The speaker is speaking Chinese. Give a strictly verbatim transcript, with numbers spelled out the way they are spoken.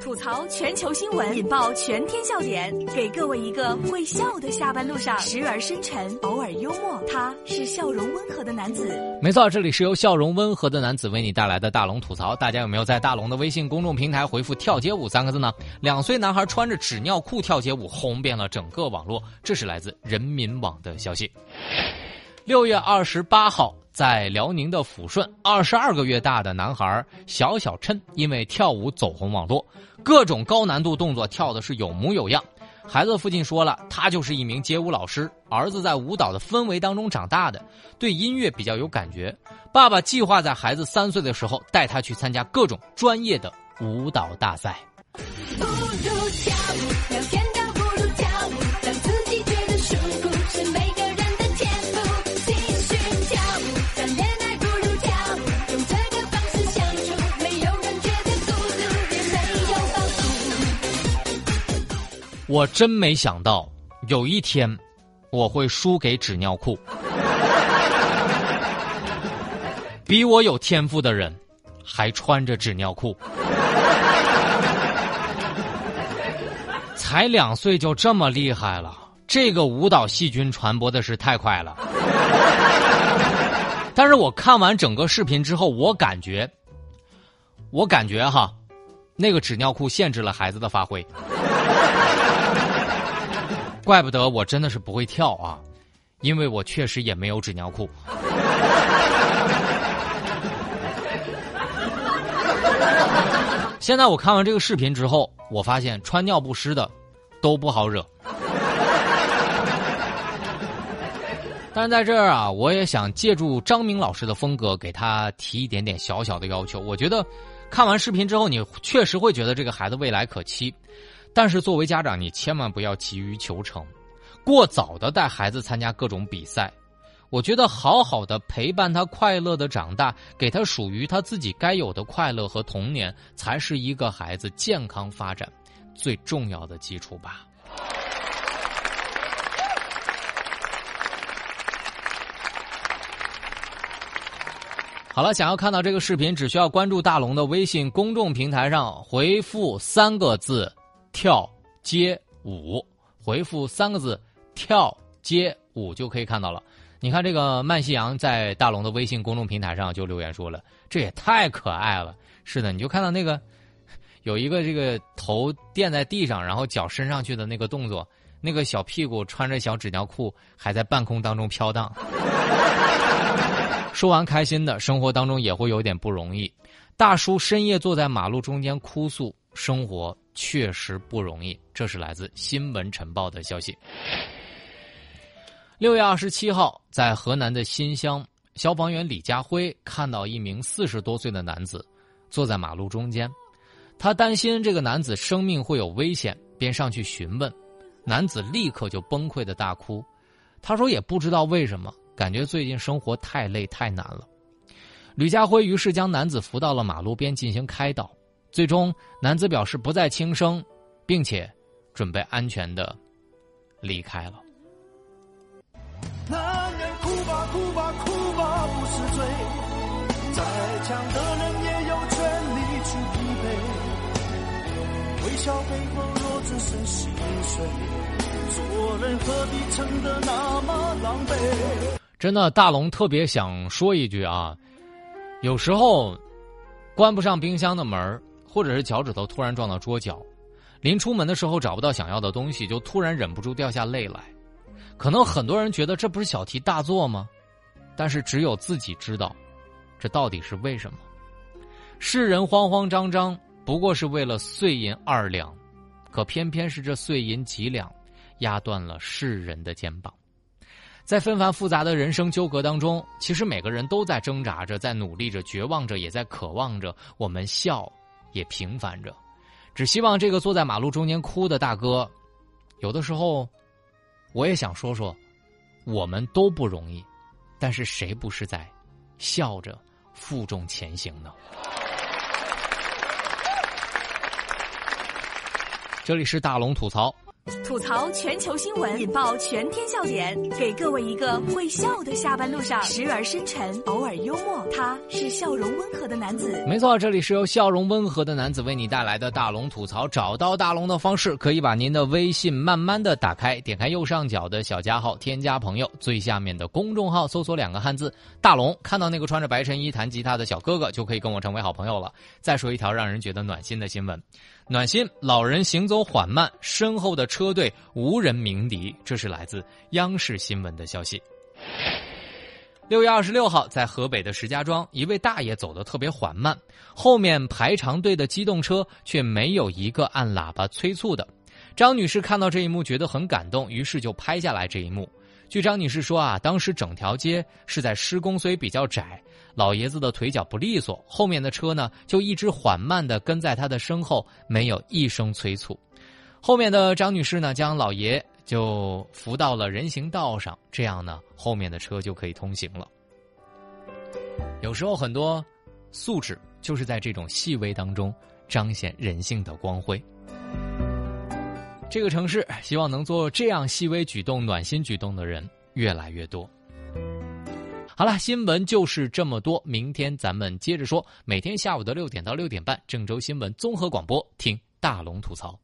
吐槽全球新闻，引爆全天笑点，给各位一个会笑的下班路上，时而深沉，偶尔幽默，他是笑容温和的男子。没错，这里是由笑容温和的男子为你带来的大龙吐槽。大家有没有在大龙的微信公众平台回复跳街舞三个字呢？两岁男孩穿着纸尿裤跳街舞，红遍了整个网络。这是来自人民网的消息。六月二十八号，在辽宁的抚顺，二十二个月大的男孩小小琛因为跳舞走红网络，各种高难度动作跳的是有模有样。孩子父亲说了，他就是一名街舞老师，儿子在舞蹈的氛围当中长大的，对音乐比较有感觉。爸爸计划在孩子三岁的时候带他去参加各种专业的舞蹈大赛。不如跳舞，聊天的不如跳舞，让自己觉得舒服是每个人的天赋。继续跳舞，但恋爱不如跳舞，用这个方式相处，没有人觉得孤独，也没有包袱。我真没想到有一天我会输给纸尿裤。比我有天赋的人还穿着纸尿裤。才两岁就这么厉害了，这个舞蹈细菌传播的是太快了。但是我看完整个视频之后，我感觉，我感觉哈，那个纸尿裤限制了孩子的发挥。怪不得我真的是不会跳啊，因为我确实也没有纸尿裤。现在我看完这个视频之后，我发现穿尿不湿的都不好惹。但是在这儿啊，我也想借助张明老师的风格，给他提一点点小小的要求。我觉得看完视频之后，你确实会觉得这个孩子未来可期，但是作为家长，你千万不要急于求成，过早的带孩子参加各种比赛。我觉得好好的陪伴他快乐的长大，给他属于他自己该有的快乐和童年，才是一个孩子健康发展最重要的基础吧。好了，想要看到这个视频，只需要关注大龙的微信公众平台上，回复三个字跳街舞，回复三个字跳街舞就可以看到了。你看这个曼西阳在大龙的微信公众平台上就留言说了，这也太可爱了。是的，你就看到那个有一个这个头垫在地上，然后脚伸上去的那个动作，那个小屁股穿着小纸尿裤还在半空当中飘荡。说完开心的，生活当中也会有点不容易。大叔深夜坐在马路中间哭诉，生活确实不容易。这是来自新闻晨报的消息。六月二十七号，在河南的新乡，消防员李家辉看到一名四十多岁的男子坐在马路中间，他担心这个男子生命会有危险，便上去询问，男子立刻就崩溃的大哭。他说也不知道为什么，感觉最近生活太累太难了。李家辉于是将男子扶到了马路边进行开导，最终男子表示不再轻生，并且准备安全的离开了。男人哭吧哭吧哭吧不是罪，再强的人也有权利去疲惫，微笑背后若只剩心碎，做人何必撑得那么狼狈。真的，大龙特别想说一句啊，有时候关不上冰箱的门，或者是脚趾头突然撞到桌角，临出门的时候找不到想要的东西，就突然忍不住掉下泪来。可能很多人觉得这不是小题大做吗？但是只有自己知道，这到底是为什么。世人慌慌张张，不过是为了碎银二两，可偏偏是这碎银几两，压断了世人的肩膀。在纷繁复杂的人生纠葛当中，其实每个人都在挣扎着，在努力着，绝望着，也在渴望着，我们笑，也平凡着。只希望这个坐在马路中间哭的大哥，有的时候我也想说说，我们都不容易，但是谁不是在笑着负重前行呢？这里是大龙吐槽，吐槽全球新闻，引爆全天笑点，给各位一个会笑的下班路上，时而深沉，偶尔幽默，他是笑容温和的男子。没错，这里是由笑容温和的男子为你带来的大龙吐槽。找到大龙的方式，可以把您的微信慢慢的打开，点开右上角的小加号，添加朋友，最下面的公众号搜索两个汉字大龙，看到那个穿着白衬衣弹吉他的小哥哥，就可以跟我成为好朋友了。再说一条让人觉得暖心的新闻。暖心，老人行走缓慢，身后的车队无人鸣笛。这是来自央视新闻的消息。六月二十六号，在河北的石家庄，一位大爷走得特别缓慢，后面排长队的机动车却没有一个按喇叭催促的。张女士看到这一幕觉得很感动，于是就拍下来这一幕。据张女士说啊，当时整条街是在施工，所以比较窄，老爷子的腿脚不利索，后面的车呢就一直缓慢地跟在他的身后，没有一声催促。后面的张女士呢，将老爷就扶到了人行道上，这样呢，后面的车就可以通行了。有时候很多素质就是在这种细微当中彰显人性的光辉。这个城市希望能做这样细微举动、暖心举动的人越来越多。好了，新闻就是这么多，明天咱们接着说。每天下午的六点到六点半，郑州新闻综合广播，听大龙吐槽。